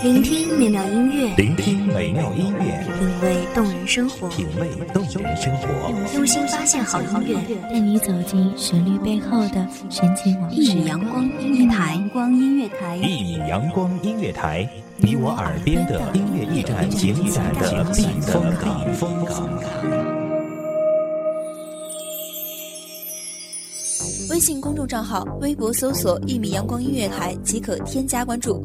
聆听美妙音乐，品味动人生活，用心发现好音乐，带你走进旋律背后的神奇模式。一米阳光音乐台，你我耳边的音乐驿站，情驿站的避风港。微信公众账号、微博搜索“一米阳光音乐台”即可添加关注。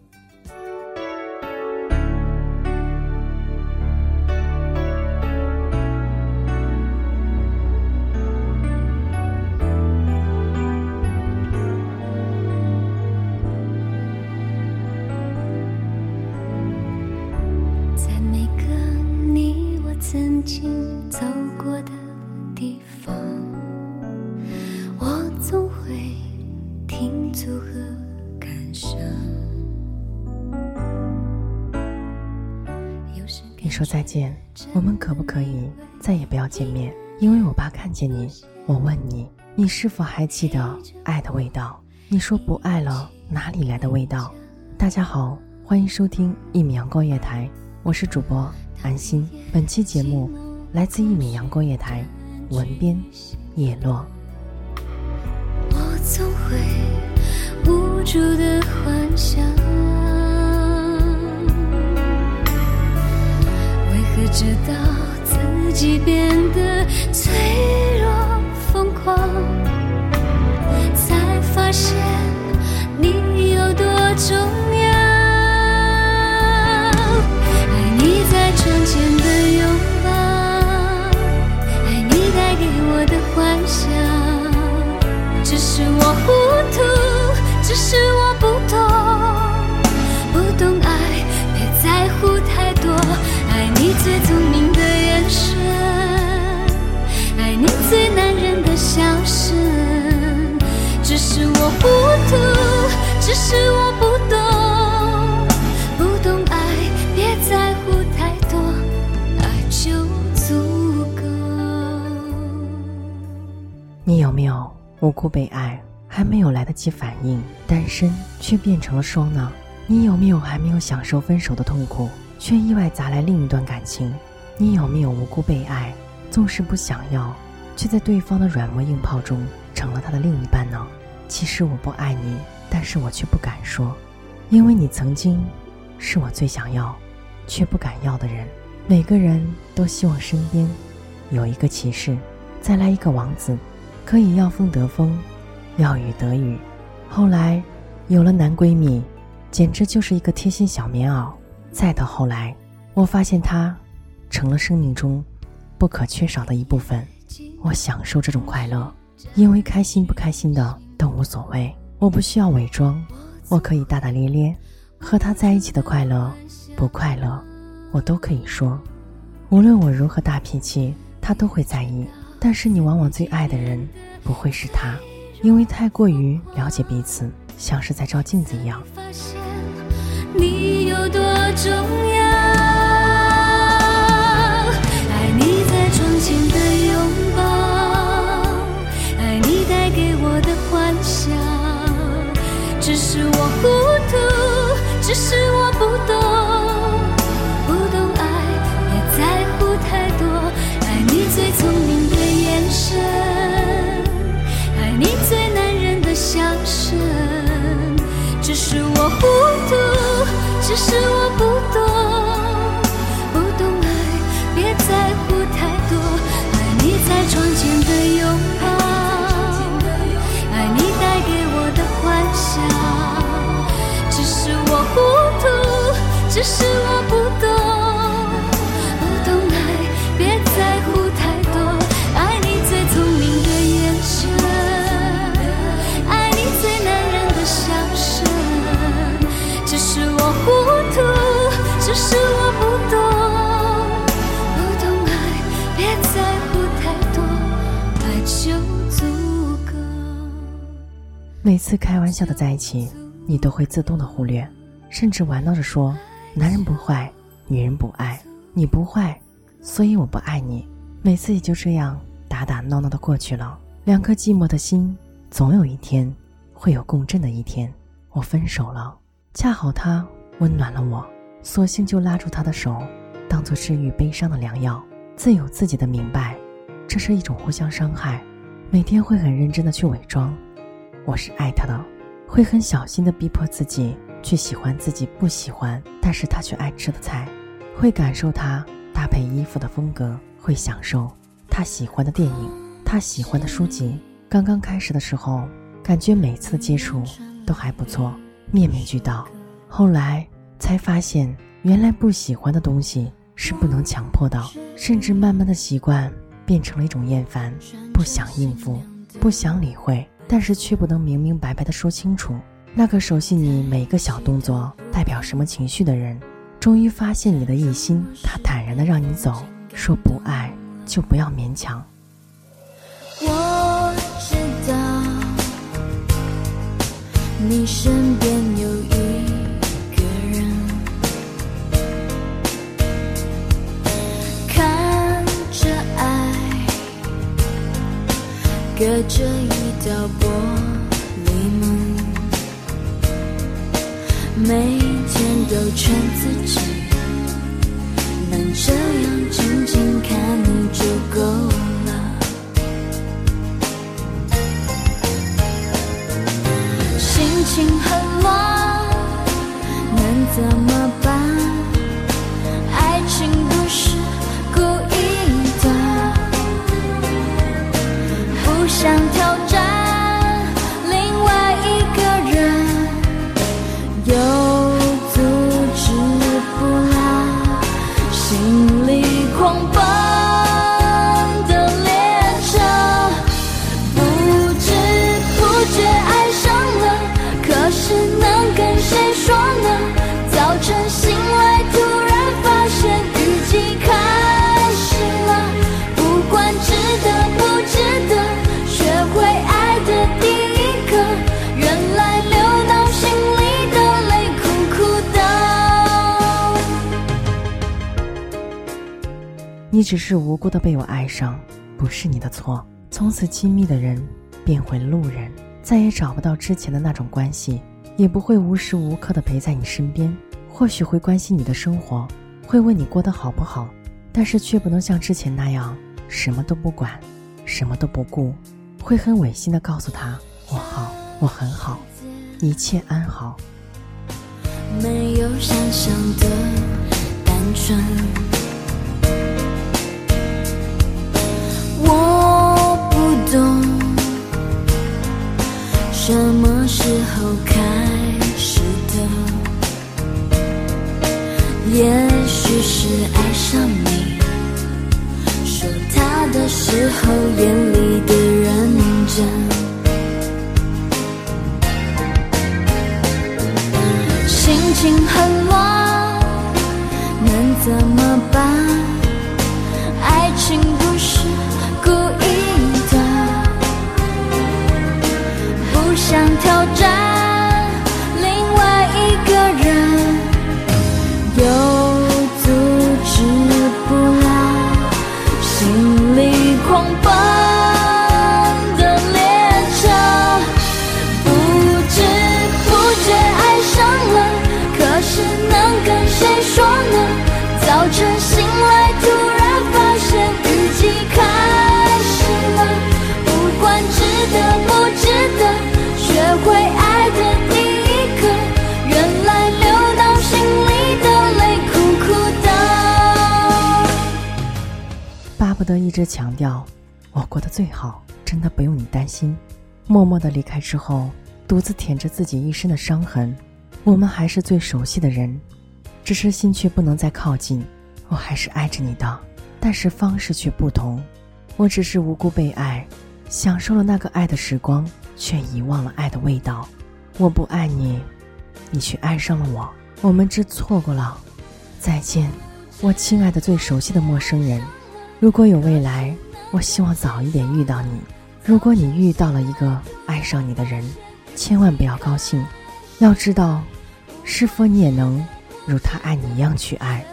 曾经走过的地方，我总会停足和感伤。你说再见，我们可不可以再也不要见面？因为我怕看见你。我问你，你是否还记得爱的味道？你说不爱了，哪里来的味道？大家好，欢迎收听一米阳光月台，我是主播安心。本期节目来自一米阳光月台，文编叶落。我总会无助的幻想，为何知道自己变得脆弱疯狂，才发现你有多重要。瞬间的拥抱，爱你带给我的幻想，只是我糊涂，只是我不懂爱，别在乎太多。爱你最聪明的眼神，爱你最男人的笑声，只是我糊涂，只是我不懂爱，别在乎太多，爱就足够。你有没有无辜被爱，还没有来得及反应，单身却变成了双呢？你有没有还没有享受分手的痛苦，却意外砸来另一段感情？你有没有无辜被爱，纵使不想要，却在对方的软磨硬泡中成了他的另一半呢？其实我不爱你，但是我却不敢说，因为你曾经是我最想要却不敢要的人。每个人都希望身边有一个骑士，再来一个王子，可以要风得风，要雨得雨。后来有了男闺蜜，简直就是一个贴心小棉袄。再到后来，我发现他成了生命中不可缺少的一部分。我享受这种快乐，因为开心不开心的都无所谓，我不需要伪装，我可以大大咧咧。和他在一起的快乐不快乐我都可以说，无论我如何大脾气他都会在意。但是你往往最爱的人不会是他，因为太过于了解彼此，像是在照镜子一样。发现你有多重要，爱你在窗前的拥抱，爱你带给我的幻想，只是我糊涂，只是我不懂爱，别在乎太多。爱你最聪明的眼神，爱你最男人的笑声，只是我糊涂，只是我不懂。就足够。每次开玩笑的在一起，你都会自动的忽略，甚至玩闹着说男人不坏，女人不爱，你不坏，所以我不爱你。每次也就这样打打闹闹的过去了。两颗寂寞的心，总有一天会有共振的一天。我分手了，恰好他温暖了我，索性就拉住他的手，当作治愈悲伤的良药。自有自己的明白，这是一种互相伤害。每天会很认真的去伪装我是爱他的，会很小心的逼迫自己去喜欢自己不喜欢但是他却爱吃的菜，会感受他搭配衣服的风格，会享受他喜欢的电影，他喜欢的书籍。刚刚开始的时候，感觉每次的接触都还不错，面面俱到，后来才发现原来不喜欢的东西是不能强迫的，甚至慢慢的习惯变成了一种厌烦，不想应付，不想理会，但是却不能明明白白的说清楚。那个熟悉你每个小动作代表什么情绪的人，终于发现你的一心，他坦然的让你走，说不爱就不要勉强。我知道你身边有一个人，看着爱隔着一道玻璃门，每天都劝自己能这样静静看你就够了。心情很乱能怎么办，爱情不是故意的，不想挑战另外一个人，有阻止不了心里狂奔。你只是无辜的被我爱上，不是你的错。从此亲密的人变回路人，再也找不到之前的那种关系，也不会无时无刻的陪在你身边，或许会关心你的生活，会问你过得好不好，但是却不能像之前那样什么都不管，什么都不顾，会很违心的告诉他我好，我很好，一切安好。没有想象的单纯，我不懂什么时候开始的，也许是爱上你说他的时候眼里的认真。心情很乱能怎么办，爱情不是故意的，不想挑战另外一个人，有阻止不了心里狂奔的列车。不知不觉爱上了，可是能跟谁说呢，早晨醒来突然发现雨季开值得不值得，学会爱的第一课，原来流到心里的泪苦苦的。巴不得一直强调我过得最好，真的不用你担心。默默的离开之后，独自舔着自己一身的伤痕。我们还是最熟悉的人，只是心却不能再靠近。我还是爱着你的，但是方式却不同。我只是无辜被爱，享受了那个爱的时光，却遗忘了爱的味道。我不爱你，你却爱上了我，我们只错过了再见。我亲爱的最熟悉的陌生人，如果有未来，我希望早一点遇到你，如果你遇到了一个爱上你的人，千万不要高兴，要知道，是否你也能如他爱你一样去爱。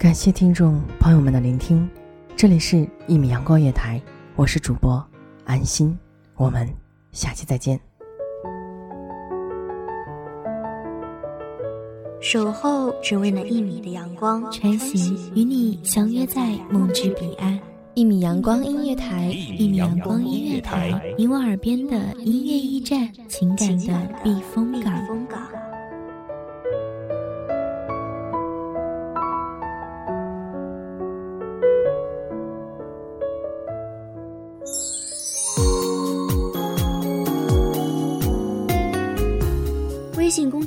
感谢听众朋友们的聆听，这里是一米阳光夜台，我是主播安心，我们下期再见。守候只为那一米的阳光，穿行与你相约在梦之彼岸。一米阳光音乐台，一米阳光音乐台，你我耳边的音乐驿站，情感的避风港。微信公